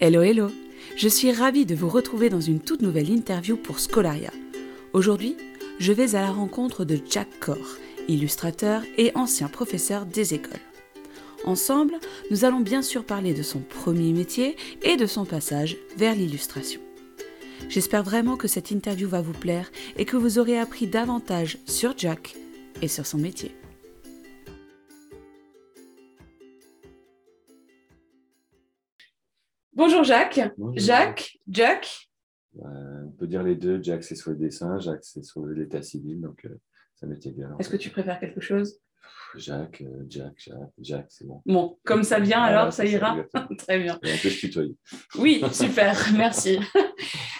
Hello hello, je suis ravie de vous retrouver dans une toute nouvelle interview pour Scolaria. Aujourd'hui, je vais à la rencontre de Jack Corr, illustrateur et ancien professeur des écoles. Ensemble, nous allons bien sûr parler de son premier métier et de son passage vers l'illustration. J'espère vraiment que cette interview va vous plaire et que vous aurez appris davantage sur Jack et sur son métier. Bonjour Jacques. Bonjour. Jack. On peut dire les deux. Jack, c'est sur le dessin. Jack, c'est sur l'état civil. Donc, ça m'est égal. Est-ce que tu préfères quelque chose ? Jack, c'est bon. Bon, comme ça vient, alors ça ira. Très bien. Et on peut se tutoyer. Oui, super, merci.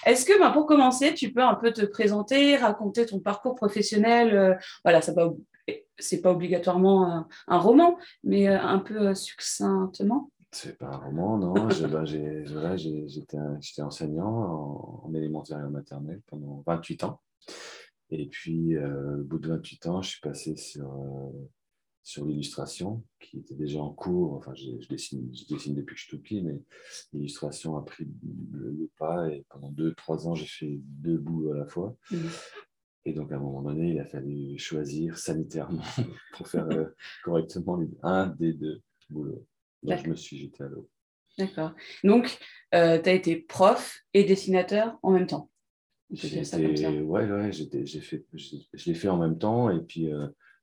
Est-ce que pour commencer, tu peux un peu te présenter, raconter ton parcours professionnel voilà, c'est pas obligatoirement un roman, mais un peu succinctement. C'est pas un roman, non. J'étais enseignant en élémentaire et en maternelle pendant 28 ans. Et puis, au bout de 28 ans, je suis passé sur l'illustration, qui était déjà en cours. Enfin, je dessine depuis que je suis tout petit, mais l'illustration a pris le pas. Et pendant 2-3 ans, j'ai fait 2 bouts à la fois. Mmh. Et donc, à un moment donné, il a fallu choisir sanitairement pour faire correctement un des 2 boulots. Donc, d'accord. J'étais à l'eau. D'accord. Donc, tu as été prof et dessinateur en même temps. Je l'ai fait en même temps et puis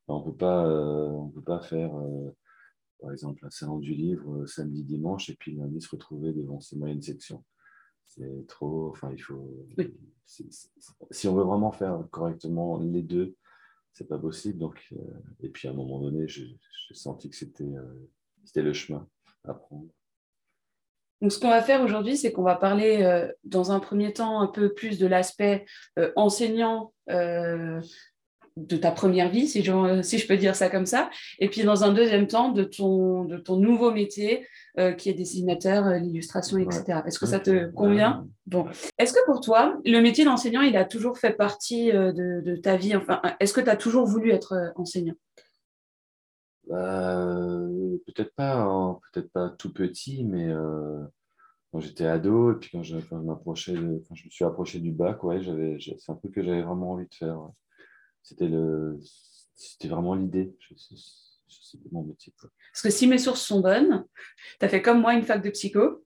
on peut pas faire par exemple un salon du livre samedi dimanche et puis lundi se retrouver devant ses moyennes sections. C'est trop, enfin il faut oui. Si on veut vraiment faire correctement les deux, c'est pas possible donc et puis à un moment donné, j'ai senti que c'était le chemin à prendre. Donc, ce qu'on va faire aujourd'hui, c'est qu'on va parler dans un premier temps un peu plus de l'aspect enseignant de ta première vie, si je peux dire ça comme ça, et puis dans un deuxième temps de ton nouveau métier qui est dessinateur, l'illustration, etc. Ouais. Est-ce que ça te convient ? Bon. Est-ce que pour toi, le métier d'enseignant, il a toujours fait partie de ta vie ? Enfin, est-ce que tu as toujours voulu être enseignant ? Peut-être pas tout petit, mais quand j'étais ado et puis quand je me suis approché du bac, ouais, c'est un truc que j'avais vraiment envie de faire. Ouais. C'était vraiment l'idée. C'était mon métier. Quoi. Parce que si mes sources sont bonnes, tu as fait comme moi une fac de psycho.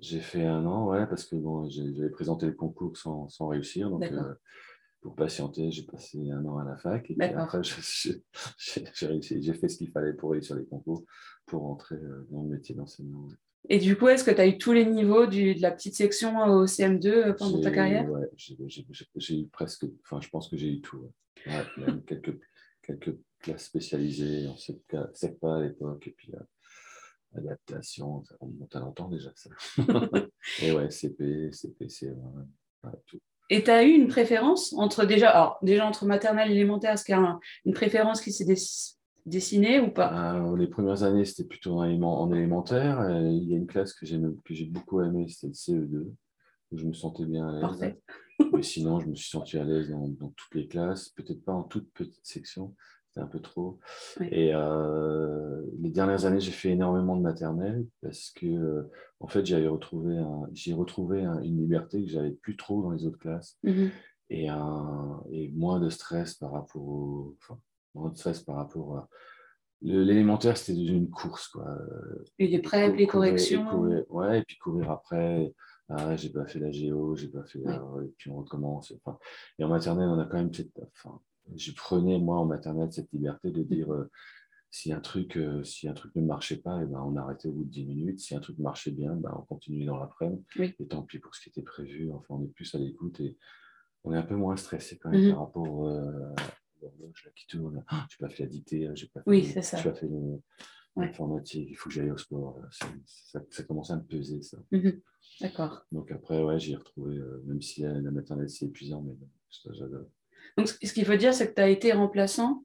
J'ai fait 1 an, ouais, parce que bon, j'avais présenté le concours sans réussir, donc. Pour patienter, j'ai passé 1 an à la fac et puis après, j'ai réussi. J'ai fait ce qu'il fallait pour réussir les concours pour entrer dans le métier d'enseignant. Et du coup, est-ce que tu as eu tous les niveaux de la petite section au CM2 pendant ta carrière ? Oui, j'ai eu presque. Enfin, je pense que j'ai eu tout. Ouais. Ouais, même quelques classes spécialisées en SECPA à l'époque et puis adaptation. Ça remonte à longtemps déjà ça. Et ouais, CP, CPC, ouais, tout. Et tu as eu une préférence entre maternelle et élémentaire, est-ce qu'il y a une préférence qui s'est dessinée ou pas ? Les premières années, c'était plutôt en élémentaire. Il y a une classe que j'ai beaucoup aimée, c'était le CE2, où je me sentais bien à l'aise. Parfait. Mais sinon, je me suis senti à l'aise dans toutes les classes, peut-être pas en toute petite section, c'était un peu trop. Oui. Et les dernières années, j'ai fait énormément de maternelle parce que, en fait, j'ai retrouvé une liberté que j'avais plus trop dans les autres classes mm-hmm. et moins de stress par rapport au... Enfin, moins de stress par rapport à... L'élémentaire, c'était une course, quoi. Et les prêts, les corrections. Ouais, et puis courir après... Ah, j'ai pas fait la géo, j'ai pas fait... Ouais. Et puis on recommence. Enfin, et en maternelle, on a quand même cette... Enfin, je prenais moi en maternelle cette liberté de dire si un truc ne marchait pas, et ben on arrêtait au bout de 10 minutes, si un truc marchait bien, ben on continuait dans l'après-midi, oui. Et tant pis pour ce qui était prévu, enfin on est plus à l'écoute et on est un peu moins stressé quand même mm-hmm. par rapport à l'horloge qui tourne, j'ai pas fait la dictée, j'ai pas fait l'informatique, il faut que j'aille au sport, ça commençait à me peser ça. Mm-hmm. D'accord. Donc après ouais, j'ai retrouvé, même si la maternelle c'est épuisant, mais j'adore. Donc, ce qu'il faut dire, c'est que tu as été remplaçant.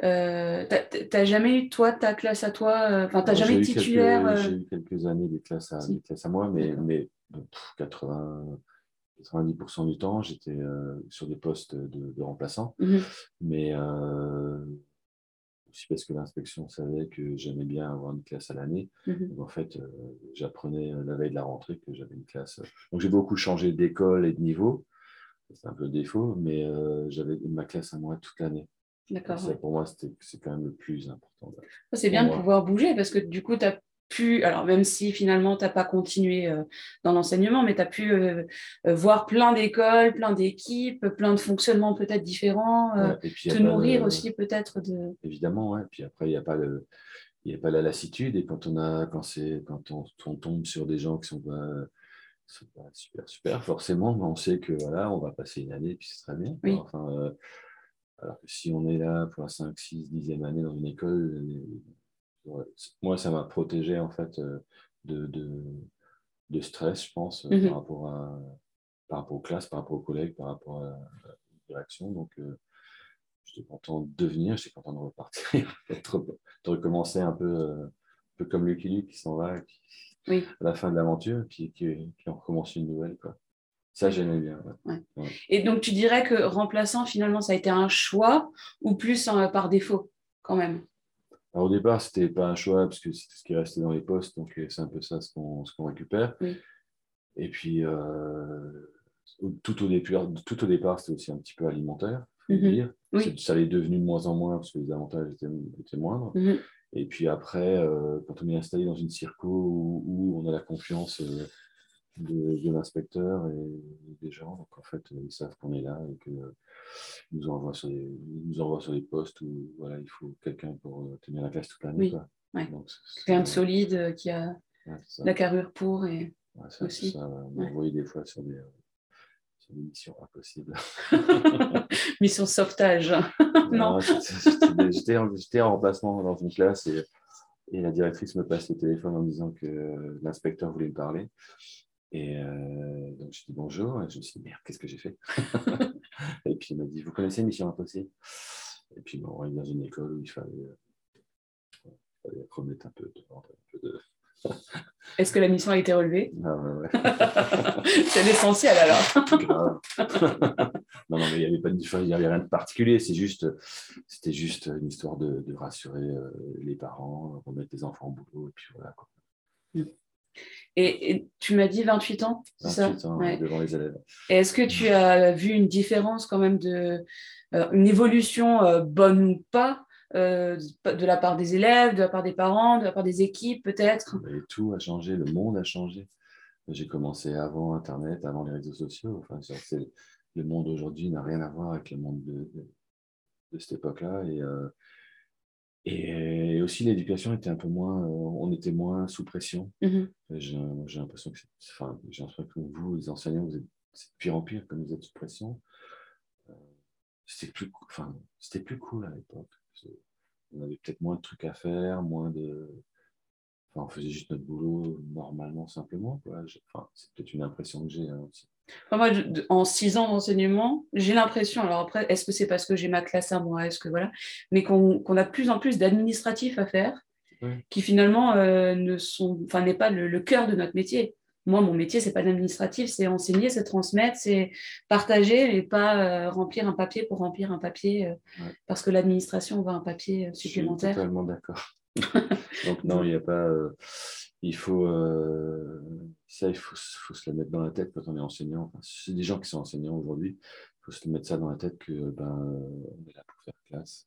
Tu n'as jamais eu, toi, ta classe à toi. Enfin, tu n'as jamais eu titulaire. J'ai eu quelques années des classes à moi, mais 90% du temps, j'étais sur des postes de remplaçant. Mm-hmm. Mais aussi parce que l'inspection savait que j'aimais bien avoir une classe à l'année. Donc, en fait, j'apprenais la veille de la rentrée que j'avais une classe. Donc, j'ai beaucoup changé d'école et de niveau. C'est un peu le défaut, mais j'avais ma classe à moi toute l'année. D'accord. Ça, pour moi, c'est quand même le plus important. C'est bien de pouvoir bouger parce que du coup, tu as pu, alors même si finalement tu n'as pas continué dans l'enseignement, mais tu as pu voir plein d'écoles, plein d'équipes, plein de fonctionnements peut-être différents, te nourrir aussi peut-être de... Évidemment, ouais. Puis après, il n'y a pas le... Il n'y a pas la lassitude, et quand on tombe sur des gens qui sont pas... C'est pas super, forcément, mais on sait que voilà, on va passer une année et puis c'est très bien. Oui. Enfin, alors que si on est là pour la 5, 6, 10e année dans une école, moi ça m'a protégé en fait de stress, je pense, par rapport aux classes, par rapport aux collègues, par rapport à la direction. Donc j'étais content de devenir, j'étais content de repartir, de recommencer un peu comme Lucky Luke qui s'en va. Oui. À la fin de l'aventure, puis qui en recommence une nouvelle, quoi. Ça, j'aimais bien. Ouais. Ouais. Ouais. Et donc, tu dirais que remplaçant, finalement, ça a été un choix ou plus par défaut, quand même? Alors, au départ, ce n'était pas un choix parce que c'était ce qui restait dans les postes, donc c'est un peu ça ce qu'on récupère. Oui. Et puis, tout au départ, c'était aussi un petit peu alimentaire, dire. Oui. Ça l'est devenu de moins en moins parce que les avantages étaient moindres. Et puis après, quand on est installé dans une circo où on a la confiance de l'inspecteur et des gens, donc en fait, ils savent qu'on est là et qu'ils nous envoient sur les postes où voilà, il faut quelqu'un pour tenir la classe toute l'année. Oui, quoi. Ouais. Donc, c'est quelqu'un de solide qui a la carrure pour. Et... Ouais, ça, aussi. Ça m'a envoyé des fois sur des missions impossibles. Mission sauvetage. Non. J'étais en remplacement dans une classe et la directrice me passe le téléphone en me disant que l'inspecteur voulait me parler. Et donc, je dis bonjour. Et je me suis dit, merde, qu'est-ce que j'ai fait? Et puis, il m'a dit, vous connaissez Mission Impossible? Et puis, on est dans une école où il fallait remettre un peu de... Est-ce que la mission a été relevée? Ouais. C'est l'essentiel alors. Non, mais il n'y avait rien de particulier. C'était juste une histoire de rassurer les parents, remettre les enfants au boulot, et puis voilà, quoi. Et tu m'as dit 28 ans, c'est ça? 28 ans, ouais. Devant les élèves. Et est-ce que tu as vu une différence quand même une évolution bonne ou pas? De la part des élèves, de la part des parents, de la part des équipes peut-être. Et tout a changé, le monde a changé. J'ai commencé avant Internet, avant les réseaux sociaux. Enfin, le monde aujourd'hui n'a rien à voir avec le monde de cette époque-là. Et aussi, l'éducation était un peu moins... on était moins sous pression. J'ai l'impression que... j'ai l'impression que vous, les enseignants, c'est de pire en pire comme vous êtes sous pression. C'était plus cool à l'époque. On avait peut-être moins de trucs à faire, on faisait juste notre boulot normalement, simplement, quoi. C'est peut-être une impression que j'ai, hein, aussi. Moi, en 6 ans d'enseignement, j'ai l'impression, alors après, est-ce que c'est parce que j'ai ma classe à moi, mais qu'on a de plus en plus d'administratifs à faire, qui finalement n'est pas le cœur de notre métier. Moi, mon métier, c'est pas d'administratif, c'est enseigner, c'est transmettre, c'est partager, et pas remplir un papier pour remplir un papier, parce que l'administration veut un papier supplémentaire. Je suis totalement d'accord. Donc non, il n'y a pas... il faut se le mettre dans la tête quand on est enseignant. Enfin, c'est des gens qui sont enseignants aujourd'hui, il faut se mettre ça dans la tête que on est là pour faire classe.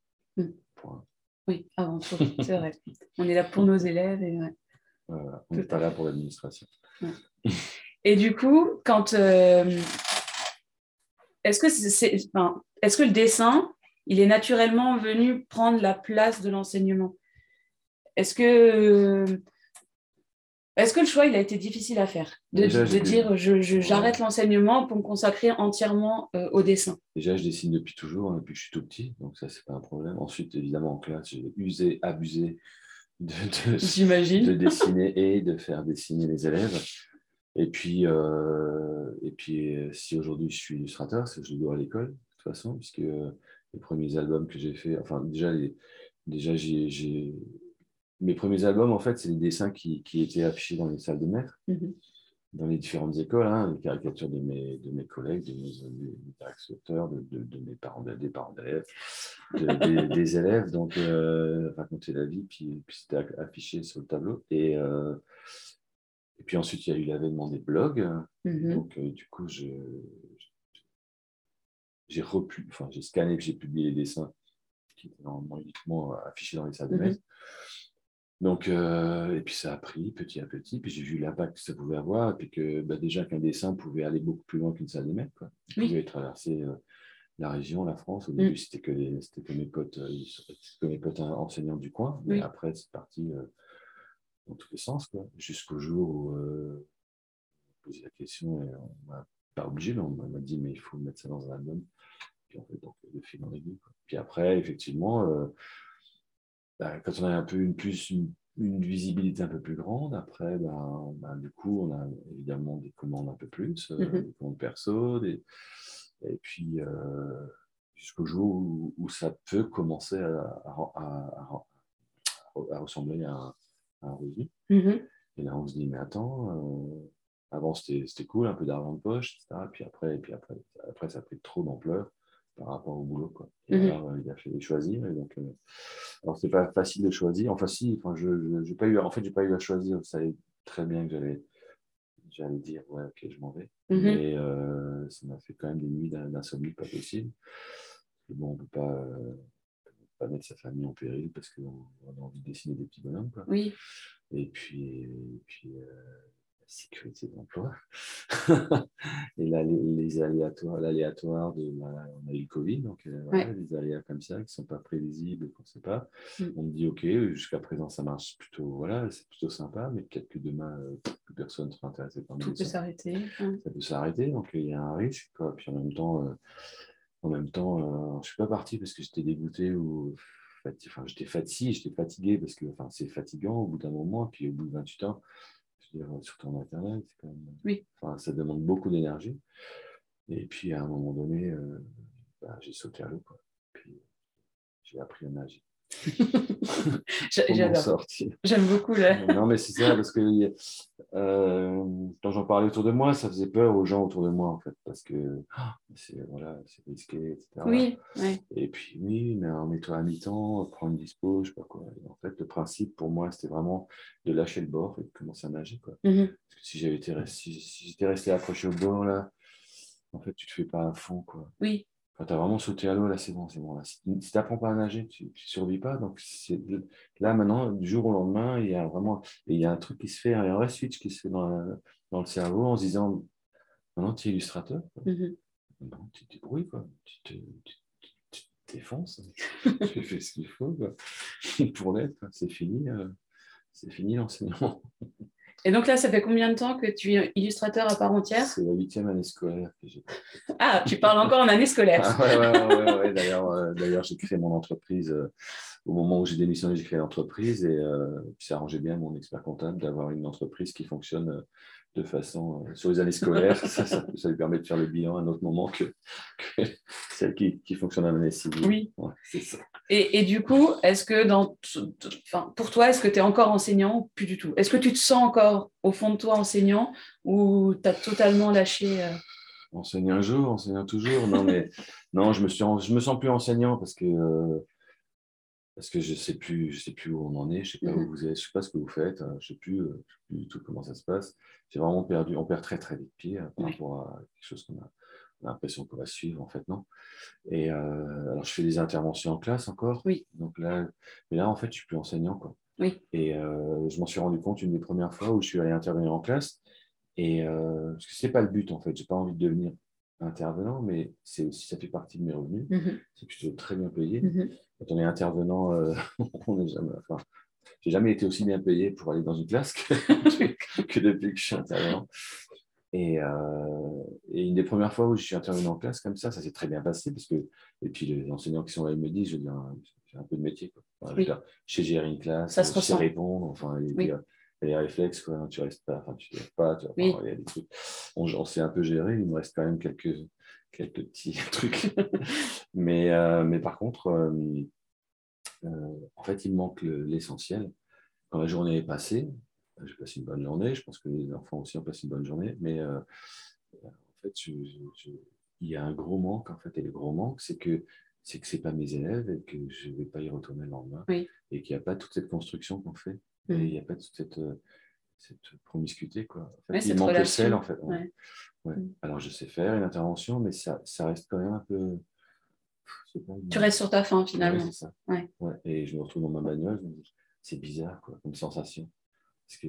Oui, avant tout, c'est vrai. On est là pour nos élèves et... Ouais. Voilà, on n'est pas là pour l'administration. Ouais. Et du coup, est-ce que le dessin, il est naturellement venu prendre la place de l'enseignement? Est-ce que le choix, il a été difficile à faire j'arrête l'enseignement pour me consacrer entièrement au dessin? Déjà, je dessine depuis toujours, depuis que je suis tout petit, donc ça, c'est pas un problème. Ensuite, évidemment, en classe, j'ai usé, abusé de dessiner et de faire dessiner les élèves. Et puis, si aujourd'hui je suis illustrateur, c'est que je le dois à l'école, de toute façon, puisque les premiers albums que j'ai fait, mes premiers albums, en fait, c'est des dessins qui étaient affichés dans les salles de maître. dans les différentes écoles, hein, les caricatures de mes collègues, de mes directeurs, de mes parents, des parents d'élèves, des élèves, donc raconter la vie, puis c'était affiché sur le tableau. Et puis ensuite, il y a eu l'avènement des blogs. Mm-hmm. Donc, du coup, j'ai scanné, puis j'ai publié les dessins qui étaient normalement uniquement affichés dans les salles de mail. Donc, et puis ça a pris petit à petit, puis j'ai vu l'impact que ça pouvait avoir, et puis que déjà qu'un dessin pouvait aller beaucoup plus loin qu'une salle de mètres, quoi. Je pouvais traverser la région, la France. Au début, c'était que mes potes, enseignants du coin, mais après, c'est parti dans tous les sens, quoi. Jusqu'au jour où on posait la question, et on m'a pas obligé, mais on m'a dit, mais il faut mettre ça dans un album, puis on fait donc le fil en aiguille, quoi. Puis après, effectivement, quand on a un peu une visibilité un peu plus grande, après, du coup, on a évidemment des commandes un peu plus, des commandes perso, et puis jusqu'au jour où ça peut commencer à ressembler à un revenu. Mm-hmm. Et là, on se dit, mais attends, avant c'était cool, un peu d'argent de poche, etc. Puis après, ça a pris trop d'ampleur par rapport au boulot, quoi. Et alors, il a fait choisir, et donc alors c'est pas facile de choisir, enfin si, enfin j'ai pas eu à choisir, je savais très bien que j'allais dire ouais, ok, je m'en vais, mais ça m'a fait quand même des nuits d'insomnie pas possible. Bon, on peut pas mettre sa famille en péril parce qu'on a envie de dessiner des petits bonhommes, quoi. Oui. Et puis sécurité d'emploi. Et là, l'aléatoire on a eu le Covid, donc des aléas comme ça qui ne sont pas prévisibles, qu'on ne sait pas. On me dit, ok, jusqu'à présent, ça marche plutôt, c'est plutôt sympa, mais peut-être que demain, plus personne ne sera intéressé par nous. Tout peut s'arrêter. Ça peut s'arrêter, donc il y a un risque, quoi. Puis en même temps, je ne suis pas parti parce que j'étais dégoûté ou... Enfin, j'étais fatigué parce que c'est fatigant au bout d'un moment, puis au bout de 28 ans, surtout en maternelle, c'est quand même... ça demande beaucoup d'énergie. Et puis, à un moment donné, j'ai sauté à l'eau, quoi. Puis, j'ai appris à nager. J'adore. J'aime beaucoup, là. Non, mais c'est ça, parce que quand j'en parlais autour de moi, ça faisait peur aux gens autour de moi, en fait, parce que c'est risqué, etc. Oui, ouais. Et puis, mais on nettoie à mi-temps, prendre une dispo, je sais pas quoi. Et en fait, le principe, pour moi, c'était vraiment de lâcher le bord et de commencer à nager, quoi. Parce que si j'étais resté accroché au bord, là, en fait, tu te fais pas à fond, quoi. Oui. Quand tu as vraiment sauté à l'eau, là, c'est bon. Là. Si tu n'apprends pas à nager, tu ne survis pas. Donc, là, maintenant, du jour au lendemain, il y a vraiment... Et il y a un truc qui se fait, un vrai switch qui se fait dans le cerveau en se disant, maintenant, tu es illustrateur. Bon, tu te débrouilles, quoi. Tu te défonces. Tu fais ce qu'il faut, quoi. Pour l'être, quoi. C'est fini l'enseignement. Et donc là, ça fait combien de temps que tu es illustrateur à part entière ? C'est la 8e année scolaire que j'ai. Ah, tu parles encore en année scolaire. Ouais. D'ailleurs, j'ai créé mon entreprise au moment où j'ai démissionné, j'ai créé l'entreprise et ça arrangeait bien mon expert comptable d'avoir une entreprise qui fonctionne de façon sur les années scolaires. ça lui permet de faire le bilan à un autre moment que celle qui fonctionne à l'année civile. Oui. Ouais, c'est ça. Et du coup, est-ce que pour toi, est-ce que tu es encore enseignant ou plus du tout ? Est-ce que tu te sens encore au fond de toi enseignant ou tu as totalement lâché Enseigne un jour, enseigne toujours. Non, mais non, je me sens plus enseignant parce que je sais plus où on en est, je sais pas où vous êtes, je sais pas ce que vous faites, je sais plus du tout comment ça se passe. J'ai vraiment perdu, on perd très très vite pied par rapport à quelque chose qu'on a. L'impression qu'on va suivre, en fait, non. Et alors, je fais des interventions en classe encore. Oui. Donc là, mais là, en fait, je suis plus enseignant, quoi. Oui. Et je m'en suis rendu compte une des premières fois où je suis allé intervenir en classe. Et parce que c'est pas le but, en fait. J'ai pas envie de devenir intervenant, mais c'est aussi, ça fait partie de mes revenus. C'est plutôt très bien payé. Quand on est intervenant, on est jamais. Enfin, j'ai jamais été aussi bien payé pour aller dans une classe que depuis que je suis intervenant. Et une des premières fois où je suis intervenu en classe comme ça s'est très bien passé parce que, et puis les enseignants qui sont là, ils me disent, je veux dire, j'ai un peu de métier, quoi. Enfin, je veux dire, je sais gérer une classe, ça je sais répondre, enfin il y a les réflexes, quoi, tu restes pas, enfin tu ne lèves pas, il y a des trucs, on s'est un peu géré, il me reste quand même quelques petits trucs. mais par contre en fait il me manque l'essentiel. Quand la journée est passée, j'ai passé une bonne journée, je pense que les enfants aussi ont passé une bonne journée, mais en fait, il y a un gros manque, en fait, et le gros manque, c'est que ce n'est pas mes élèves et que je ne vais pas y retourner le lendemain, oui. Et qu'il n'y a pas toute cette construction qu'on fait, et il n'y a pas toute cette promiscuité, quoi. En fait, ouais, il manque le sel, en fait. Ouais. Ouais. Mmh. Alors, je sais faire une intervention, mais ça reste quand même un peu... Tu restes sur ta faim, finalement. Ouais, c'est ça. Ouais. Ouais. Et je me retrouve dans ma bagnole, c'est bizarre, quoi, comme sensation. Parce que...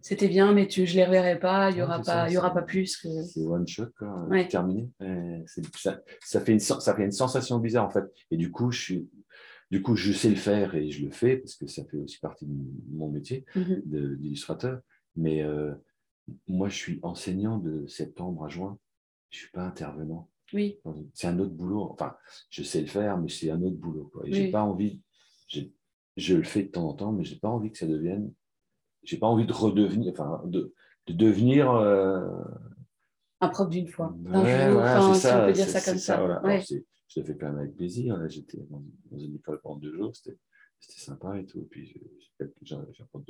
C'était bien, mais je ne les reverrai pas, il n'y aura pas plus. Que... C'est one shot, quoi, ouais. Terminé. Ça fait une sensation bizarre, en fait. Et du coup, je sais le faire et je le fais, parce que ça fait aussi partie de mon métier d'illustrateur. Mais moi, je suis enseignant de septembre à juin. Je ne suis pas intervenant. Oui. C'est un autre boulot. Enfin, je sais le faire, mais c'est un autre boulot, quoi. Et oui. J'ai pas envie... Je le fais de temps en temps, mais j'ai pas envie que ça devienne... J'ai pas envie de redevenir... Enfin, de devenir... Un prof d'une fois. On peut dire ça comme ça. Voilà. Ouais. Je le fais quand même avec plaisir. Là, j'étais dans une école pendant 2 jours. C'était sympa et tout. Et puis, j'ai encore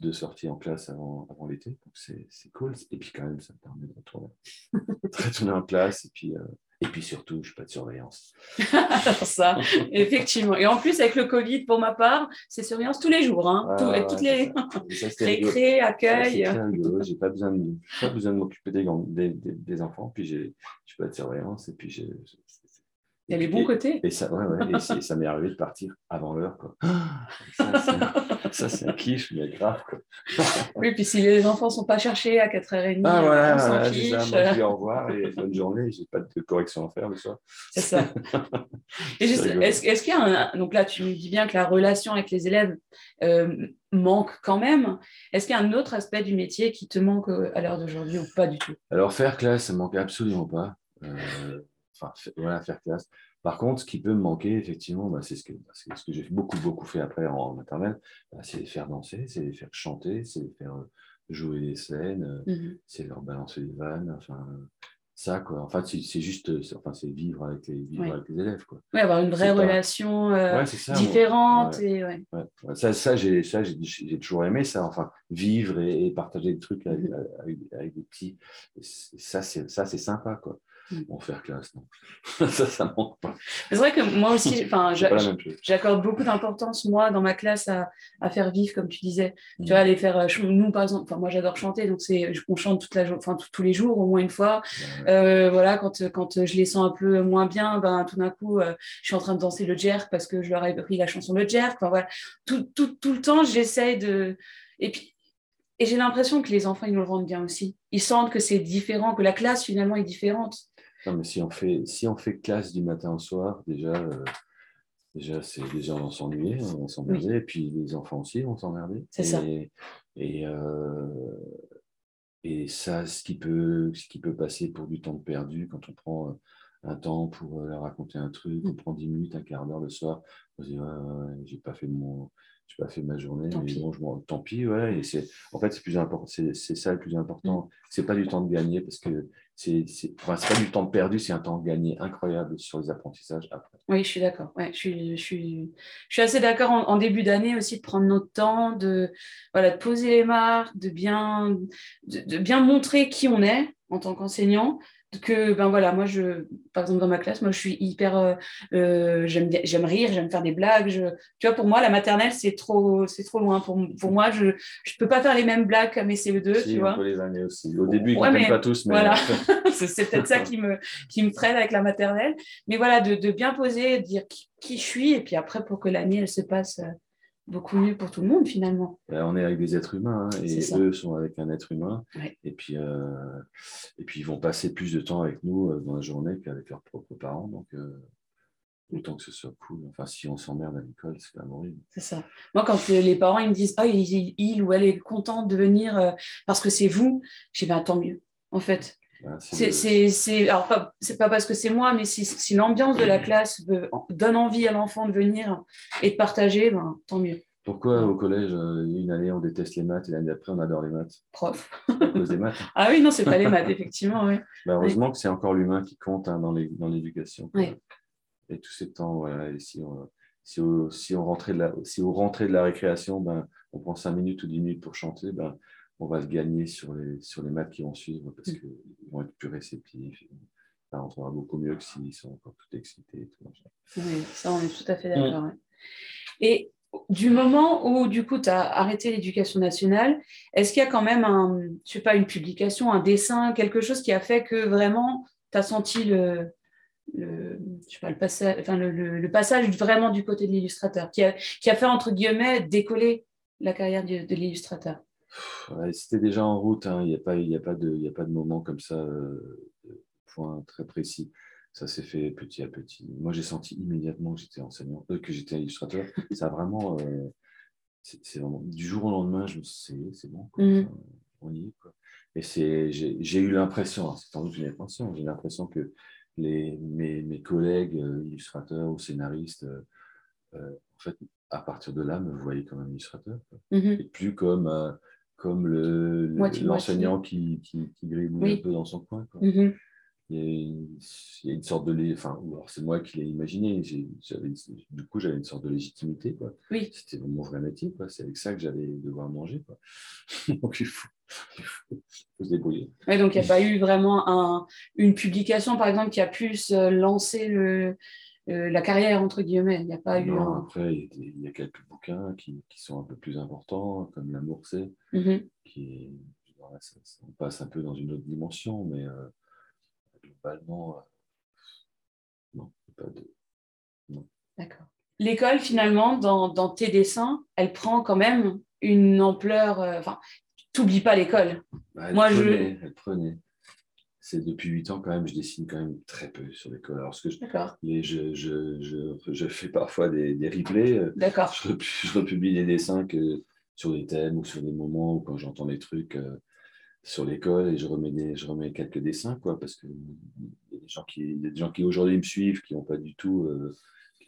deux sorties en classe avant l'été, donc c'est cool, et puis quand même ça me permet de retourner en classe, et puis surtout je n'ai pas de surveillance. Alors ça, effectivement, et en plus avec le Covid, pour ma part, c'est surveillance tous les jours, hein. Récré, accueil, je n'ai pas besoin de m'occuper des enfants, puis je n'ai pas de surveillance, et puis il y a les bons côtés. Et ça, ouais, et ça m'est arrivé de partir avant l'heure, quoi. Ça, c'est un kiff, mais grave, quoi. Oui, puis si les enfants ne sont pas cherchés à 4h30, on s'en fiche. Déjà, moi, au revoir et bonne journée. Je n'ai pas de correction à faire le soir. C'est ça. Et est-ce qu'il y a donc là, tu nous dis bien que la relation avec les élèves manque quand même. Est-ce qu'il y a un autre aspect du métier qui te manque à l'heure d'aujourd'hui ou pas du tout? Alors, faire classe, ça ne manque absolument pas. Enfin, voilà, faire classe. Par contre, ce qui peut me manquer, effectivement, c'est ce que j'ai beaucoup fait après en maternelle, c'est les faire danser, c'est les faire chanter, c'est les faire jouer des scènes, c'est leur balancer des vannes, enfin, ça, quoi. En fait, c'est juste, enfin, c'est vivre avec les élèves, quoi. Oui, avoir une vraie relation différente. Ouais. Et, ouais. Ouais. J'ai toujours aimé ça, enfin, vivre et partager des trucs avec des petits. Ça, c'est sympa, quoi. Bon, faire classe, non. ça manque pas. C'est vrai que moi aussi, j'accorde beaucoup d'importance, moi, dans ma classe, à faire vivre, comme tu disais. Tu vois, aller faire... Nous, par exemple, moi, j'adore chanter, donc on chante tous les jours, au moins une fois. Voilà, quand je les sens un peu moins bien, tout d'un coup, je suis en train de danser le jerk parce que je leur ai pris la chanson le jerk. Enfin, voilà. Tout le temps, j'essaye de... Et j'ai l'impression que les enfants, ils nous le rendent bien aussi. Ils sentent que c'est différent, que la classe, finalement, est différente. Non, mais si on fait classe du matin au soir, déjà on va s'ennuyer, on va s'emmerder, et puis les enfants aussi vont s'emmerder. C'est ça. Et ça, ce qui peut passer pour du temps perdu, quand on prend un temps pour leur raconter un truc, on prend 10 minutes, un quart d'heure le soir, on se dit j'ai pas fait ma journée, tant mais pis. Bon, tant pis, ouais. Et c'est plus important, c'est ça le plus important. C'est pas du temps de gagner parce que c'est pas du temps perdu, c'est un temps gagné incroyable sur les apprentissages après. Oui, je suis d'accord. Ouais, je suis assez d'accord en début d'année aussi de prendre notre temps, de poser les marques, de bien montrer qui on est en tant qu'enseignant. Que moi par exemple dans ma classe, moi je suis hyper j'aime rire, j'aime faire des blagues, tu vois, pour moi la maternelle c'est trop loin pour moi, je peux pas faire les mêmes blagues qu'à mes CE2, si, tu vois. Les années aussi. Au début ils comprennent pas tous, mais voilà. C'est peut-être ça qui me freine avec la maternelle, mais voilà, de bien poser, de dire qui je suis, et puis après pour que l'année elle se passe beaucoup mieux pour tout le monde finalement. On est avec des êtres humains, hein, et eux sont avec un être humain, et puis ils vont passer plus de temps avec nous dans la journée qu'avec leurs propres parents, donc autant que ce soit cool. Enfin, si on s'emmerde à l'école, c'est pas horrible. C'est ça. Moi, quand les parents ils me disent il ou elle est contente de venir parce que c'est vous, j'ai tant mieux en fait. Alors c'est pas parce que c'est moi, mais si l'ambiance de la classe donne envie à l'enfant de venir et de partager, tant mieux. Pourquoi au collège, une année on déteste les maths et l'année d'après on adore les maths? Prof. À cause des maths. Ah oui, non, c'est pas les maths, effectivement. Oui. Heureusement que c'est encore l'humain qui compte, hein, dans l'éducation. Oui. Et tous ces temps, voilà, ici, si on rentrait de la récréation, ben, on prend 5 minutes ou 10 minutes pour chanter, ben, on va se gagner sur les maths qui vont suivre parce qu'ils vont être plus réceptifs. Ça rentrera beaucoup mieux que s'ils sont encore tout excités. Et tout. Oui, ça, on est tout à fait d'accord. Mmh. Hein. Et du moment où, du coup, tu as arrêté l'éducation nationale, est-ce qu'il y a quand même une publication, un dessin, quelque chose qui a fait que vraiment tu as senti le passage vraiment du côté de l'illustrateur, qui a fait, entre guillemets, décoller la carrière de l'illustrateur? Ouais, c'était déjà en route, hein. Il n'y a pas de moment comme ça, point très précis. Ça s'est fait petit à petit. Moi, j'ai senti immédiatement que j'étais enseignant, que j'étais illustrateur. Ça a vraiment, c'est vraiment du jour au lendemain, je me suis dit, c'est bon, quoi. Mm-hmm. On y est, quoi. Et j'ai eu l'impression, c'est sans doute une impression, j'ai l'impression que mes collègues illustrateurs ou scénaristes, en fait, à partir de là, me voyaient comme un illustrateur, quoi. Mm-hmm. Et plus comme l'enseignant qui gribouille un peu dans son coin, quoi. Mm-hmm. Il y a une sorte de... Enfin, alors c'est moi qui l'ai imaginé. J'avais une sorte de légitimité, quoi. Oui. C'était mon vrai métier, quoi. C'est avec ça que j'allais devoir manger, quoi. Donc, il faut se débrouiller. Ouais, donc, il n'y a pas eu vraiment une publication, par exemple, qui a pu se lancer la carrière, entre guillemets. Il n'y a pas eu... Non, après, il y a quelques bouquins qui sont un peu plus importants, comme L'amour, c'est... Mm-hmm. On passe un peu dans une autre dimension, mais... globalement, non, pas de... Non. D'accord. L'école, finalement, dans tes dessins, elle prend quand même une ampleur... Enfin, tu n'oublies pas l'école. Bah, elle prenait. C'est depuis 8 ans, quand même, je dessine quand même très peu sur l'école. Alors, d'accord. Je fais parfois des replays. D'accord. Je republie des dessins sur des thèmes ou sur des moments où quand j'entends des trucs... sur l'école, et je remets quelques dessins, quoi, parce que il y a des gens qui aujourd'hui me suivent qui n'ont pas du tout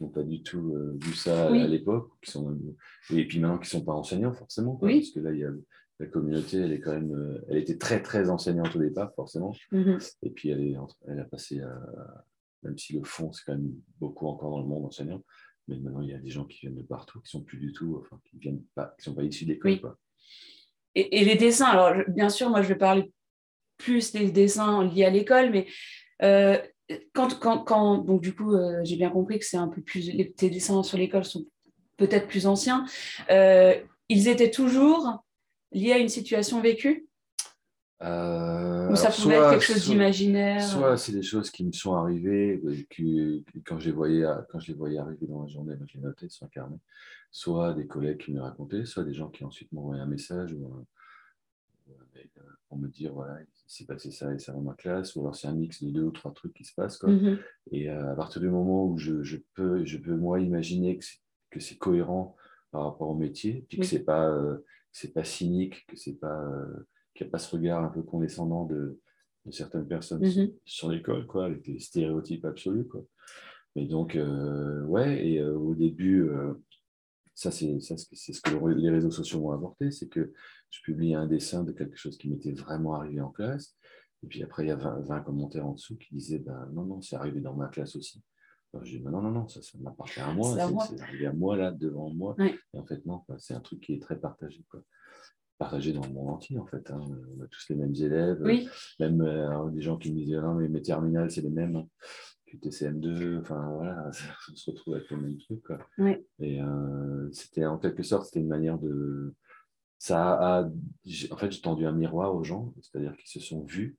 vu ça, oui, à l'époque, et puis maintenant qui ne sont pas enseignants forcément, quoi, oui, parce que là il y a la communauté, elle était très très enseignante au départ forcément, mm-hmm, et puis elle a passé à, même si le fond c'est quand même beaucoup encore dans le monde enseignant, mais maintenant il y a des gens qui viennent de partout, qui sont plus du tout, enfin qui sont pas issus de l'école, oui, quoi. Et les dessins, alors bien sûr, moi je vais parler plus des dessins liés à l'école, mais quand donc du coup j'ai bien compris que c'est un peu plus, tes dessins sur l'école sont peut-être plus anciens, ils étaient toujours liés à une situation vécue, ou ça pouvait être quelque chose d'imaginaire. Soit c'est des choses qui me sont arrivées, quand je les voyais arriver dans la journée, je les notais sur un carnet. Soit des collègues qui me le racontaient, soit des gens qui ensuite m'envoyaient un message pour me dire voilà, il s'est passé ça et ça dans ma classe, ou alors c'est un mix de 2 ou 3 trucs qui se passent, quoi. Mm-hmm. Et à partir du moment où je peux moi imaginer que c'est cohérent par rapport au métier, puis que, oui, c'est pas cynique, que c'est pas qu'il n'y a pas ce regard un peu condescendant de certaines personnes, mm-hmm, sur l'école, quoi, avec des stéréotypes absolus, quoi. Mais donc au début, c'est ce que les réseaux sociaux m'ont apporté, c'est que je publie un dessin de quelque chose qui m'était vraiment arrivé en classe, et puis après il y a 20 commentaires en dessous qui disaient non, c'est arrivé dans ma classe aussi. Alors je dis non, ça m'appartient à moi, c'est arrivé à moi là devant moi, oui. Et en fait non, c'est un truc qui est très partagé, quoi. Partagé dans le monde entier, en fait, hein. On a tous les mêmes élèves, oui, même des gens qui me disaient non mais mes terminales c'est les mêmes que TCM2, enfin voilà, on se retrouve avec le même truc, quoi. Oui. Et c'était en quelque sorte, c'était une manière de... en fait j'ai tendu un miroir aux gens, c'est-à-dire qu'ils se sont vus,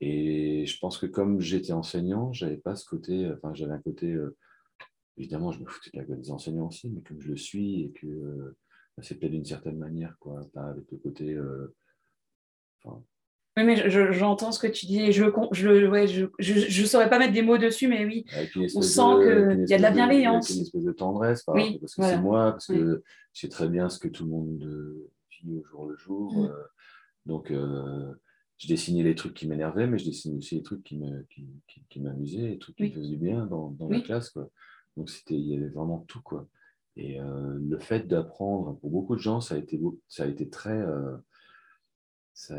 et je pense que comme j'étais enseignant, j'avais pas ce côté, enfin j'avais un côté, évidemment je me foutais de la gueule des enseignants aussi, mais comme je le suis, et que... c'est peut-être d'une certaine manière, quoi, avec le côté... Oui, mais j'entends ce que tu dis, et je saurais pas mettre des mots dessus, mais oui, on sent qu'il y a de la bienveillance. Une espèce de tendresse, par exemple, parce que voilà, c'est moi, parce que je sais très bien ce que tout le monde vit au jour le jour, donc je dessinais les trucs qui m'énervaient, mais je dessinais aussi les trucs qui m'amusaient, les trucs qui me faisaient du bien dans la classe, quoi. Donc il y avait vraiment tout, quoi. Et le fait d'apprendre, pour beaucoup de gens, ça a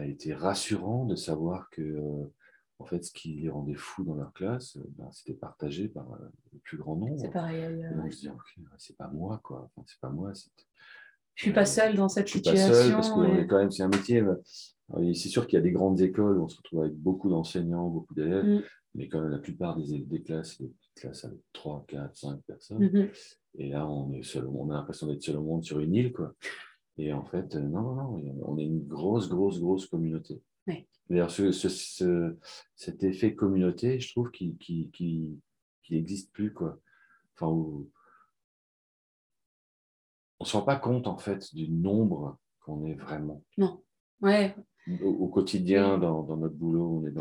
été rassurant de savoir que En fait, ce qui les rendait fous dans leur classe, c'était partagé par le plus grand nombre. C'est pareil. Donc, je disais, okay, c'est pas moi, quoi. Enfin, c'est pas moi. Je suis pas seule dans cette situation. Je suis pas seule parce que quand même, c'est un métier. Alors, c'est sûr qu'il y a des grandes écoles où on se retrouve avec beaucoup d'enseignants, beaucoup d'élèves, mais quand même, la plupart des classes, c'est des petites classes avec 3, 4, 5 personnes. Et là, on est seul. On a l'impression d'être seul au monde sur une île, quoi. Et en fait, non, on est une grosse communauté. Oui. D'ailleurs, cet effet communauté, je trouve qu'il n'existe plus, quoi. Enfin, on ne se rend pas compte, en fait, du nombre qu'on est vraiment. Non. Ouais. Au quotidien, dans notre boulot, on est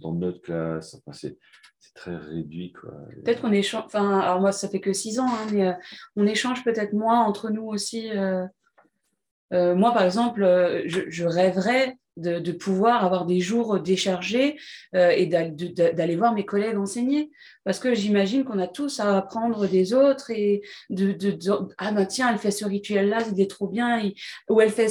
dans notre classe. Enfin, c'est très réduit, quoi. Peut-être qu'on échange. Enfin, alors moi, ça fait que 6 ans, mais on échange peut-être moins entre nous aussi. Moi, par exemple, je rêverais de pouvoir avoir des jours déchargés et d'aller voir mes collègues enseigner, parce que j'imagine qu'on a tous à apprendre des autres et ah ben tiens, elle fait ce rituel là, il est trop bien, ou elle fait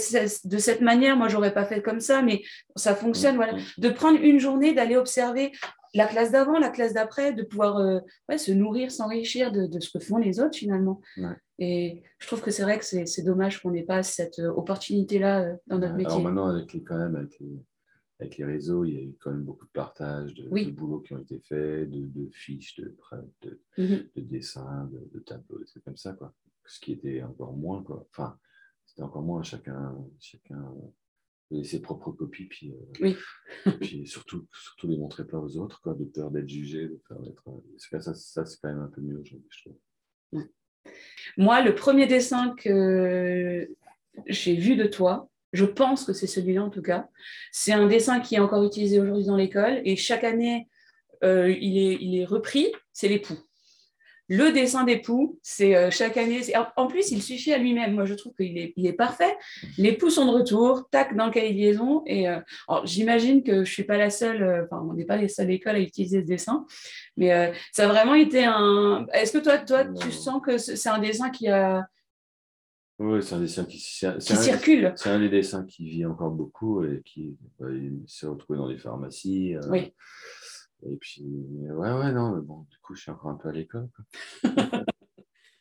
de cette manière, moi j'aurais pas fait comme ça, mais ça fonctionne, voilà. De prendre une journée, d'aller observer la classe d'avant, la classe d'après, de pouvoir se nourrir, s'enrichir de ce que font les autres finalement. Ouais. Et je trouve que c'est vrai que c'est dommage qu'on n'ait pas cette opportunité-là dans notre métier. Alors maintenant, avec les réseaux, il y a eu quand même beaucoup de partage, de boulots qui ont été faits, de fiches, de prêts, de dessins, de tableaux, c'est comme ça, quoi. Ce qui était encore moins, quoi. Enfin, c'était encore moins, chacun ses propres copies, puis, puis surtout les montrer pas aux autres, quoi, de peur d'être jugé, de peur d'être... Ça, c'est quand même un peu mieux aujourd'hui, je trouve. Ouais. Moi, le premier dessin que j'ai vu de toi, je pense que c'est celui-là en tout cas, c'est un dessin qui est encore utilisé aujourd'hui dans l'école, et chaque année, il est repris, c'est les poux. Le dessin des poux, c'est chaque année... En plus, il suffit à lui-même. Moi, je trouve qu'il est parfait. Les poux sont de retour, tac, dans le cahier de liaison. Et, j'imagine que je ne suis pas la seule... on n'est pas les seules écoles à utiliser ce dessin. Mais ça a vraiment été un... Est-ce que toi tu sens que c'est un dessin qui a... Oui, c'est un dessin qui circule. C'est un des dessins qui vit encore beaucoup et qui s'est retrouvé dans les pharmacies. Oui. Et puis, mais bon, du coup, je suis encore un peu à l'école, quoi.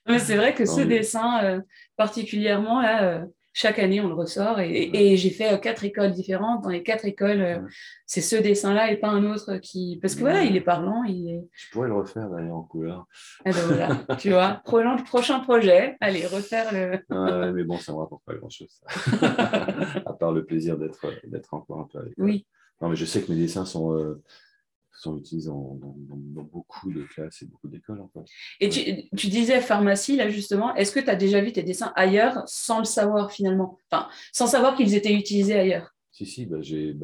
Mais c'est vrai que dessin, particulièrement, là, chaque année, on le ressort. Et j'ai fait 4 écoles différentes. Dans les 4 écoles, c'est ce dessin-là et pas un autre qui... Parce que il est parlant. Je pourrais le refaire, d'ailleurs, en couleur. Ah ben voilà, tu vois, prochain projet. Allez, refaire le... mais bon, ça ne me rapporte pas grand-chose, à part le plaisir d'être encore un peu à l'école. Oui. Non, mais je sais que mes dessins sont utilisés dans beaucoup de classes et beaucoup d'écoles, en fait. Et tu disais pharmacie, là, justement. Est-ce que tu as déjà vu tes dessins ailleurs sans le savoir, finalement ? Enfin, sans savoir qu'ils étaient utilisés ailleurs. Si, j'ai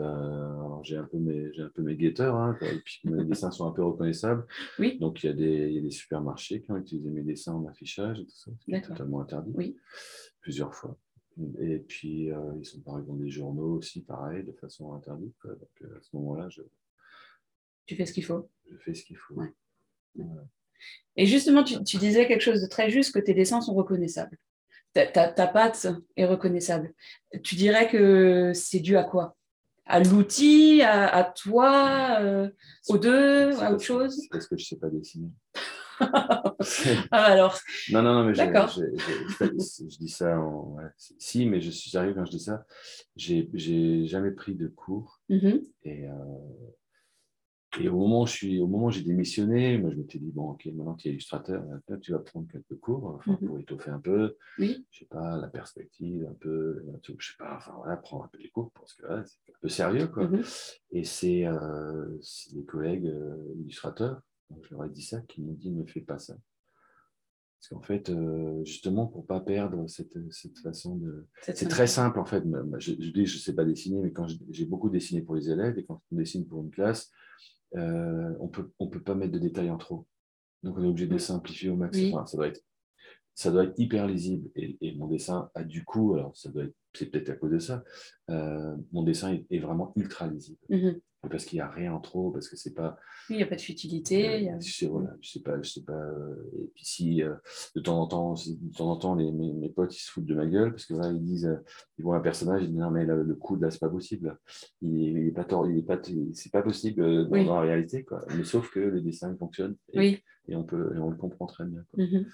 un peu mes guetteurs, et puis mes dessins sont un peu reconnaissables. Oui. Donc, il y a des supermarchés qui ont utilisé mes dessins en affichage et tout ça. C'est totalement interdit. Oui. Plusieurs fois. Et puis, ils sont parus dans des journaux aussi, pareil, de façon interdite, quoi. Donc, à ce moment-là, Tu fais ce qu'il faut. Je fais ce qu'il faut. Ouais. Voilà. Et justement, tu disais quelque chose de très juste, que tes dessins sont reconnaissables. Ta patte est reconnaissable. Tu dirais que c'est dû à quoi ? À l'outil, à toi, aux deux, à autre chose ? Parce que je ne sais pas dessiner. Alors. Non, mais je dis ça. Si, mais j'arrive quand je dis ça. J'ai jamais pris de cours. Mm-hmm. Et au moment où j'ai démissionné, moi je m'étais dit, bon, ok, maintenant tu es illustrateur, là, tu vas prendre quelques cours, pour étoffer un peu, je sais pas, la perspective, un peu, je sais pas, prendre un peu les cours, parce que là, c'est un peu sérieux, quoi. Et c'est des collègues illustrateurs, donc je leur ai dit ça, qui m'ont dit, ne fais pas ça. Parce qu'en fait, justement, pour ne pas perdre cette façon de... C'est très simple, en fait. Je dis, je ne sais pas dessiner, mais quand j'ai beaucoup dessiné pour les élèves, et quand on dessine pour une classe, on ne peut pas mettre de détails en trop. Donc, on est obligé de simplifier au max. Oui. Enfin, ça doit être ça doit être hyper lisible. Et mon dessin a du coup, alors ça doit être, c'est peut-être à cause de ça, mon dessin est vraiment ultra lisible. Mm-hmm. Parce qu'il n'y a rien en trop, parce que c'est pas... Oui, il n'y a pas de futilité. Voilà, je sais pas... Et puis si, de temps en temps, mes potes, ils se foutent de ma gueule, parce que là, ils disent... Ils voient un personnage, ils disent, non, mais là, le coup, là, c'est pas possible. Il n'est pas tort, c'est pas possible dans la réalité, quoi. Mais sauf que le dessin fonctionne. Et on le comprend très bien, quoi. Mm-hmm.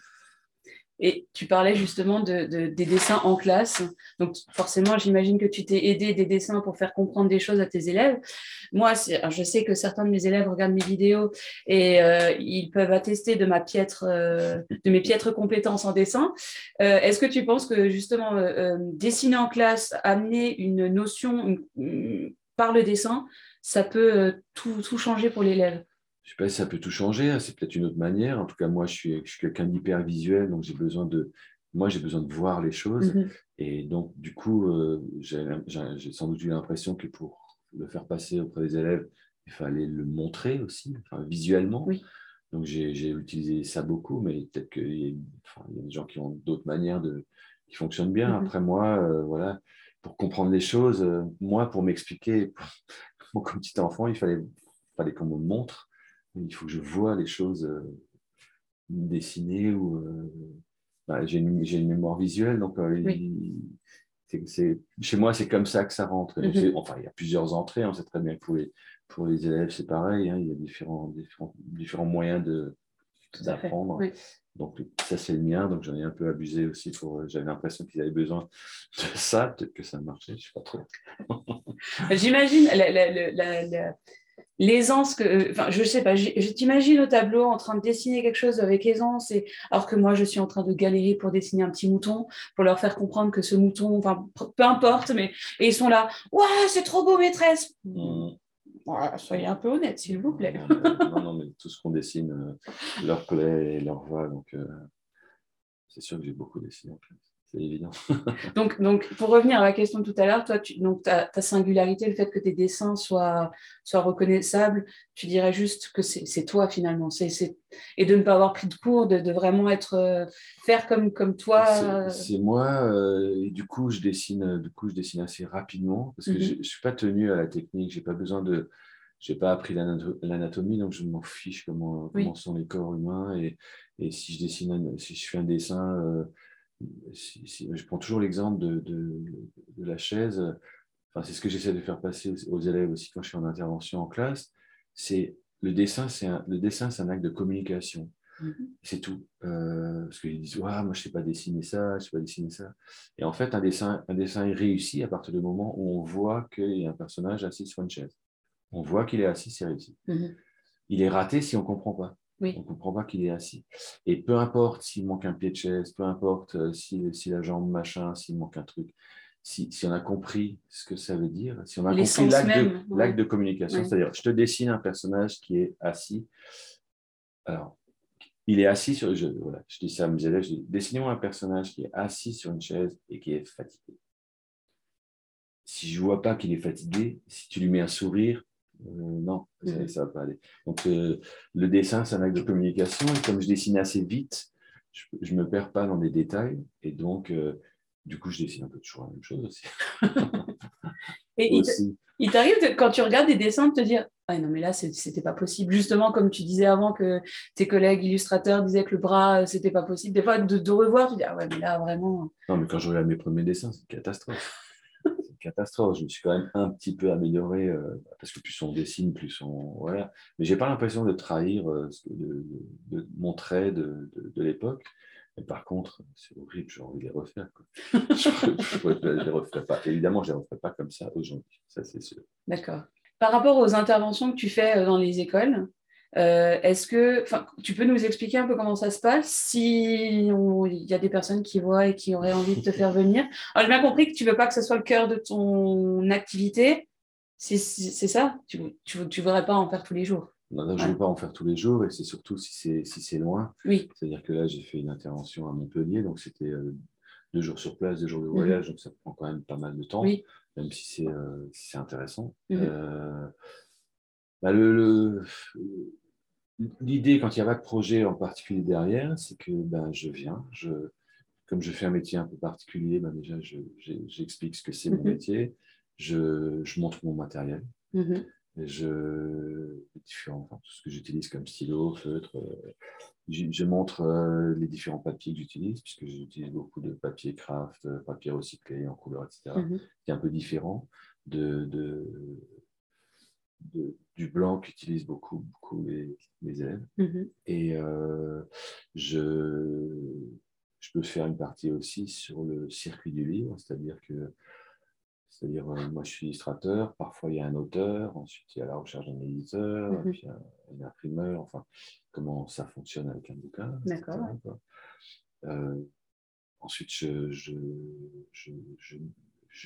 Et tu parlais justement des dessins en classe. Donc, forcément, j'imagine que tu t'es aidé des dessins pour faire comprendre des choses à tes élèves. Moi, je sais que certains de mes élèves regardent mes vidéos et ils peuvent attester de mes piètres compétences en dessin. Est-ce que tu penses que, justement, dessiner en classe, amener une notion par le dessin, ça peut tout changer pour l'élève ? Je sais pas si ça peut tout changer, hein. C'est peut-être une autre manière. En tout cas, moi, je suis quelqu'un d'hyper visuel, donc j'ai besoin de voir les choses. Mm-hmm. Et donc, du coup, j'ai sans doute eu l'impression que pour le faire passer auprès des élèves, il fallait le montrer aussi, enfin, visuellement. Oui. Donc, j'ai utilisé ça beaucoup, mais peut-être qu'il y a des gens qui ont d'autres manières qui fonctionnent bien. Mm-hmm. Après, moi, voilà, pour comprendre les choses, moi, pour m'expliquer, comme petit enfant, il fallait qu'on me montre. Il faut que je voie les choses dessinées. J'ai une mémoire visuelle, donc chez moi, c'est comme ça que ça rentre. Mm-hmm. Il y a plusieurs entrées, on sait très bien que pour les élèves, c'est pareil. Hein, il y a différents moyens d'apprendre. Oui. Donc, ça, c'est le mien. Donc, j'en ai un peu abusé aussi. J'avais l'impression qu'ils avaient besoin de ça. Peut-être que ça marchait, je ne sais pas trop. J'imagine... l'aisance que, enfin, je sais pas, je t'imagine au tableau en train de dessiner quelque chose avec aisance, alors que moi je suis en train de galérer pour dessiner un petit mouton, pour leur faire comprendre que ce mouton, enfin, peu importe, mais et ils sont là, waouh, c'est trop beau, maîtresse. Voilà, soyez un peu honnête, s'il vous plaît. Non, mais tout ce qu'on dessine leur plaît et leur va, donc c'est sûr que j'ai beaucoup dessiné en classe. C'est évident. donc, pour revenir à la question de tout à l'heure, toi, ta singularité, le fait que tes dessins soient reconnaissables, tu dirais juste que c'est toi finalement, et de ne pas avoir pris de cours, de vraiment être faire comme toi. C'est moi, et du coup, je dessine assez rapidement parce que je suis pas tenu à la technique, j'ai pas appris l'anatomie, donc je m'en fiche comment sont les corps humains et si je fais un dessin. Je prends toujours l'exemple de la chaise, enfin, c'est ce que j'essaie de faire passer aux élèves aussi quand je suis en intervention en classe, c'est le dessin c'est un acte de communication, c'est tout, parce qu'ils disent ouais, moi je sais pas dessiner ça, et en fait un dessin est réussi à partir du moment où on voit qu'il y a un personnage assis sur une chaise, on voit qu'il est assis, c'est réussi. Il est raté si on comprend pas. Oui. On ne comprend pas qu'il est assis. Et peu importe s'il manque un pied de chaise, peu importe si la jambe machin, s'il manque un truc, si on a compris ce que ça veut dire, si on a compris l'acte de communication, c'est-à-dire je te dessine un personnage qui est assis. Alors, il est assis sur... Je dis ça à mes élèves, je dis dessinez-moi un personnage qui est assis sur une chaise et qui est fatigué. Si je ne vois pas qu'il est fatigué, si tu lui mets un sourire, non, ça va pas aller. Donc, le dessin, c'est un acte de communication. Et comme je dessine assez vite, je me perds pas dans les détails. Et donc, du coup, je dessine un peu toujours la même chose aussi. Et aussi. Il t'arrive, quand tu regardes des dessins, de te dire « Ah non, mais là, c'était pas possible. » Justement, comme tu disais avant que tes collègues illustrateurs disaient que le bras, c'était pas possible. Des fois, de revoir, tu dis « Ah ouais, mais là, vraiment... » Non, mais quand je regarde mes premiers dessins, c'est une catastrophe. Je me suis quand même un petit peu amélioré parce que plus on dessine, plus on... Voilà. Mais je n'ai pas l'impression de trahir mon trait de l'époque. Mais par contre, c'est horrible, j'ai envie de les refaire, quoi. Je ne les referai pas. Évidemment, je ne les referai pas comme ça aujourd'hui, ça c'est sûr. D'accord. Par rapport aux interventions que tu fais dans les écoles, est-ce que tu peux nous expliquer un peu comment ça se passe si il y a des personnes qui voient et qui auraient envie de te faire venir? Alors, j'ai bien compris que tu ne veux pas que ce soit le cœur de ton activité, c'est ça? Tu ne voudrais pas en faire tous les jours? Non, je ne veux pas en faire tous les jours, et c'est surtout si c'est loin. Oui. C'est-à-dire que là, j'ai fait une intervention à Montpellier, donc c'était 2 jours sur place, 2 jours de voyage, donc ça prend quand même pas mal de temps, même si c'est intéressant. Bah, l'idée, quand il n'y a pas de projet en particulier derrière, c'est que comme je fais un métier un peu particulier, déjà, j'explique ce que c'est mon métier, je montre mon matériel, tout ce que j'utilise comme stylo, feutre, je montre les différents papiers que j'utilise, puisque j'utilise beaucoup de papier craft, papier recyclé en couleur, etc., qui est un peu différent du blanc qu'utilisent beaucoup les élèves. Et je peux faire une partie aussi sur le circuit du livre, c'est-à-dire, moi je suis illustrateur, parfois il y a un auteur, ensuite il y a la recherche d'un éditeur, puis il y a un imprimeur, enfin comment ça fonctionne avec un bouquin. D'accord. Etc., quoi. Ensuite je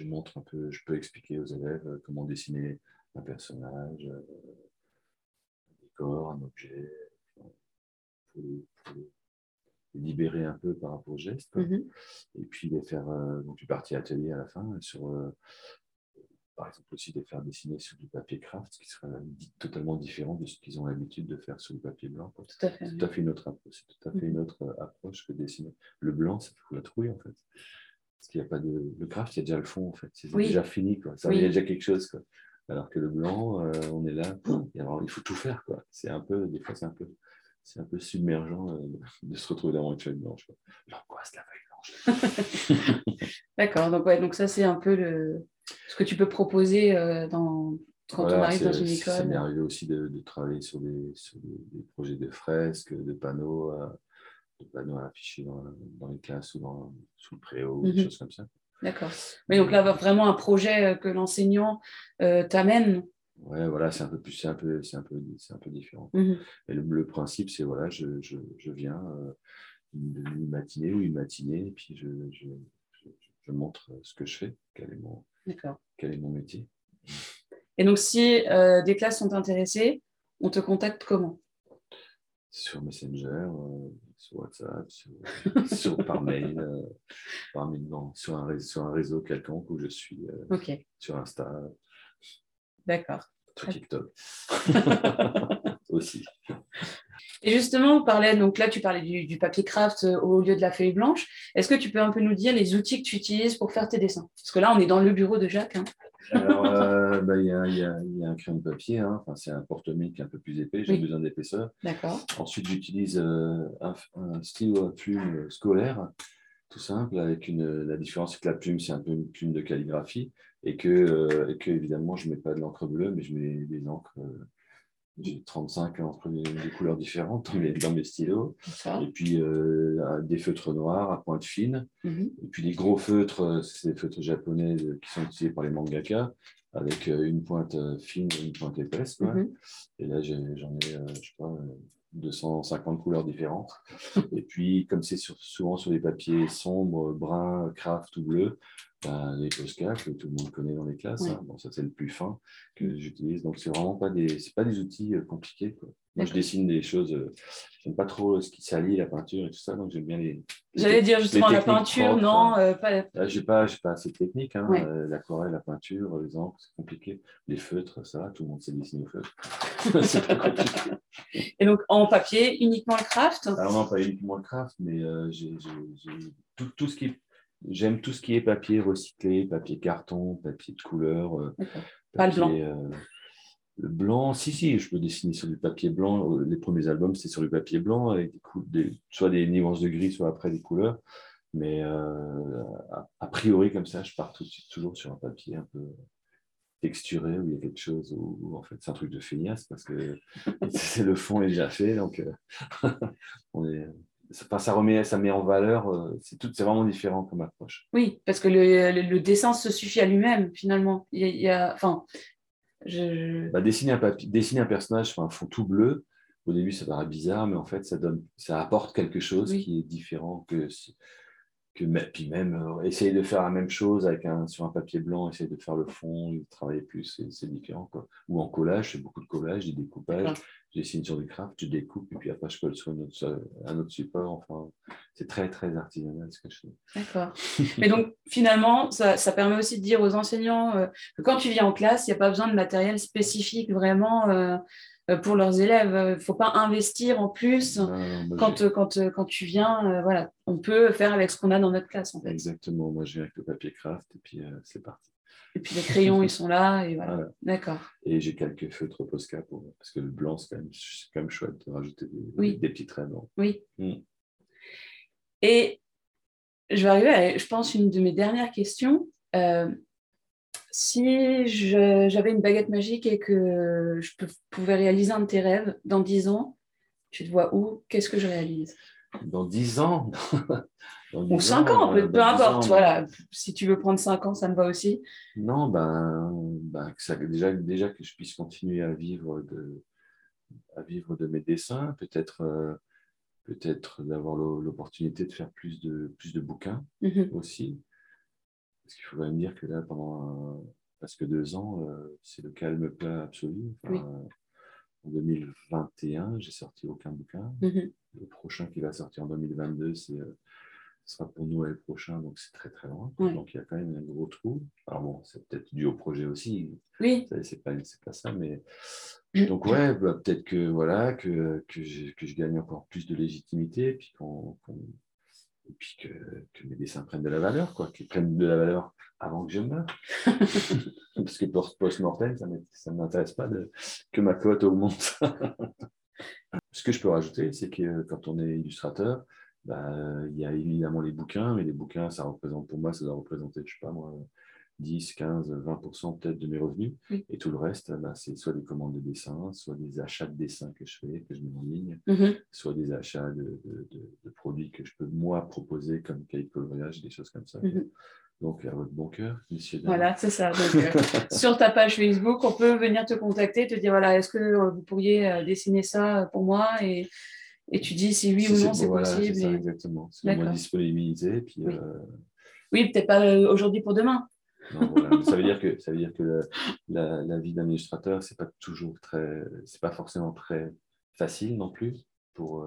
montre un peu, je peux expliquer aux élèves comment dessiner un personnage, un décor, un objet, pour les libérer un peu par rapport au geste, et puis les faire donc du parti atelier à la fin sur par exemple aussi les faire dessiner sur du papier craft, qui sera totalement différent de ce qu'ils ont l'habitude de faire sur le papier blanc, quoi. C'est tout à fait une autre approche que dessiner le blanc, ça fout la trouille en fait, parce qu'il n'y a pas de le craft, il y a déjà le fond en fait, c'est déjà fini quoi, il y a déjà quelque chose quoi. Alors que le blanc, on est là, et alors il faut tout faire, quoi. C'est un peu submergent de se retrouver devant une feuille blanche. L'angoisse de la feuille blanche. D'accord, donc ça c'est un peu ce que tu peux proposer quand on arrive dans une école. Ça m'est arrivé aussi de travailler sur des projets de fresques, de panneaux à afficher dans les classes ou sous le préau, des choses comme ça. D'accord. Mais donc là, vraiment un projet que l'enseignant t'amène. Ouais, voilà, c'est un peu différent. Et le principe, c'est voilà, je viens une demi-matinée ou une matinée, et puis je montre ce que je fais, quel est mon métier. Et donc, si des classes sont intéressées, on te contacte comment ? Sur Messenger, sur WhatsApp, par mail, non, sur un réseau quelconque où je suis, sur Insta. D'accord. Sur TikTok. Aussi. Et justement, tu parlais du papier craft au lieu de la feuille blanche. Est-ce que tu peux un peu nous dire les outils que tu utilises pour faire tes dessins ? Parce que là, on est dans le bureau de Jacques. Hein. Alors, il y a un crayon de papier, hein. Enfin, c'est un porte-mille qui est un peu plus épais, j'ai besoin d'épaisseur. D'accord. Ensuite, j'utilise un stylo à plume scolaire, tout simple, avec la différence c'est que la plume, c'est un peu une plume de calligraphie, et que évidemment, je ne mets pas de l'encre bleue, mais je mets des encres. J'ai 35 encres de couleurs différentes dans mes stylos. Et puis, des feutres noirs à pointe fine. Et puis, les gros feutres, c'est des feutres japonais qui sont utilisés par les mangaka, avec une pointe fine et une pointe épaisse. Quoi. Et là, j'en ai, je sais pas, 250 couleurs différentes. Et puis, comme c'est souvent sur des papiers sombres, bruns, craft ou bleus, les Posca que tout le monde connaît dans les classes, hein. Bon, ça c'est le plus fin que j'utilise, donc c'est vraiment pas des outils compliqués quoi. Moi je dessine des choses, j'aime pas trop ce qui salit, la peinture et tout ça, donc j'aime bien les j'allais dire justement la peinture propres, non pas la... Là, j'ai pas assez de technique hein. L'aquarelle, la peinture, les encres, c'est compliqué, les feutres, ça tout le monde sait dessiner au feutre. C'est pas compliqué. Et donc en papier uniquement le craft? Alors non, pas uniquement le craft, mais j'ai tout ce qui est... J'aime tout ce qui est papier recyclé, papier carton, papier de couleur. Pas le blanc. Le blanc, si, je peux dessiner sur du papier blanc. Les premiers albums, c'est sur du papier blanc, avec soit des nuances de gris, soit après des couleurs. Mais a priori, comme ça, je pars tout de suite toujours sur un papier un peu texturé, où il y a quelque chose, où en fait, c'est un truc de feignasse, parce que c'est le fond est déjà fait, donc on est... ça met en valeur, c'est vraiment différent comme approche. Oui, parce que le dessin se suffit à lui-même, finalement. Dessiner un personnage sur un fond tout bleu, au début ça paraît bizarre, mais en fait ça apporte quelque chose qui est différent que puis même essayer de faire la même chose sur un papier blanc, essayer de faire le fond, de travailler plus, c'est différent quoi. Ou en collage, je fais beaucoup de collage, des découpages, je dessine sur du craft, je découpe et puis après je colle sur un autre support, enfin c'est très très artisanal ce que je fais. D'accord. Mais donc finalement ça permet aussi de dire aux enseignants que quand tu viens en classe, il n'y a pas besoin de matériel spécifique vraiment pour leurs élèves. Il ne faut pas investir en plus. Quand tu viens, voilà, on peut faire avec ce qu'on a dans notre classe. En fait. Exactement. Moi, je viens avec le papier craft et puis c'est parti. Et puis les crayons, ils sont là et voilà. D'accord. Et j'ai quelques feutres Posca parce que le blanc, c'est quand même chouette de rajouter des petits traits blancs. Oui. Et je vais arriver à, je pense, une de mes dernières questions. Si j'avais une baguette magique et que je pouvais réaliser un de tes rêves dans 10 ans, tu te vois où ? Qu'est-ce que je réalise ? Dans 10 ans Ou 5 ans, peu importe. Voilà. Si tu veux prendre 5 ans, ça me va aussi. Non, déjà que je puisse continuer à vivre de mes dessins, peut-être d'avoir l'opportunité de faire plus de bouquins aussi. Parce qu'il faut quand même dire que là, pendant presque 2 ans, c'est le calme plat absolu. Enfin, en 2021, j'ai sorti aucun bouquin. Le prochain qui va sortir en 2022, ce sera pour Noël prochain, donc c'est très très loin. Donc il y a quand même un gros trou. Alors bon, c'est peut-être dû au projet aussi. Oui. C'est pas ça, mais donc peut-être que voilà que je gagne encore plus de légitimité, puis que mes dessins prennent de la valeur, qu'ils prennent de la valeur avant que je meure. Parce que pour post-mortem, ça ne m'intéresse pas que ma cote augmente. Ce que je peux rajouter, c'est que quand on est illustrateur, y a évidemment les bouquins, mais les bouquins, ça représente, pour moi, ça doit représenter, je ne sais pas moi, 10, 15, 20% peut-être de mes revenus. Et tout le reste, c'est soit des commandes de dessins, soit des achats de dessins que je fais, que je mets en ligne, soit des achats de produits que je peux, moi, proposer comme K-Pol Voyage, des choses comme ça. Donc, à votre bon cœur, messieurs. Voilà, c'est ça. Donc, sur ta page Facebook, on peut venir te contacter, te dire, voilà, est-ce que vous pourriez dessiner ça pour moi ? Et tu dis si oui ou non, c'est possible. C'est ça, exactement. C'est moins disponibilisé. Puis, oui, peut-être pas aujourd'hui pour demain. Non, voilà. Ça veut dire que la vie d'un illustrateur, c'est pas toujours c'est pas forcément très facile non plus pour.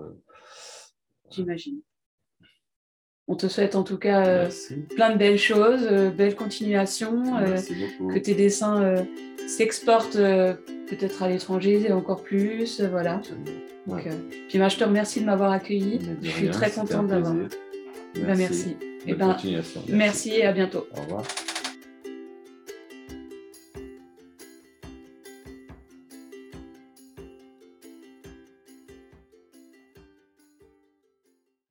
J'imagine. On te souhaite en tout cas plein de belles choses, belle continuation, que tes dessins s'exportent peut-être à l'étranger et encore plus, voilà. Donc, puis moi, je te remercie de m'avoir accueilli. Je suis très contente d'avoir. Merci. Bonne continuation. Merci et à bientôt. Au revoir.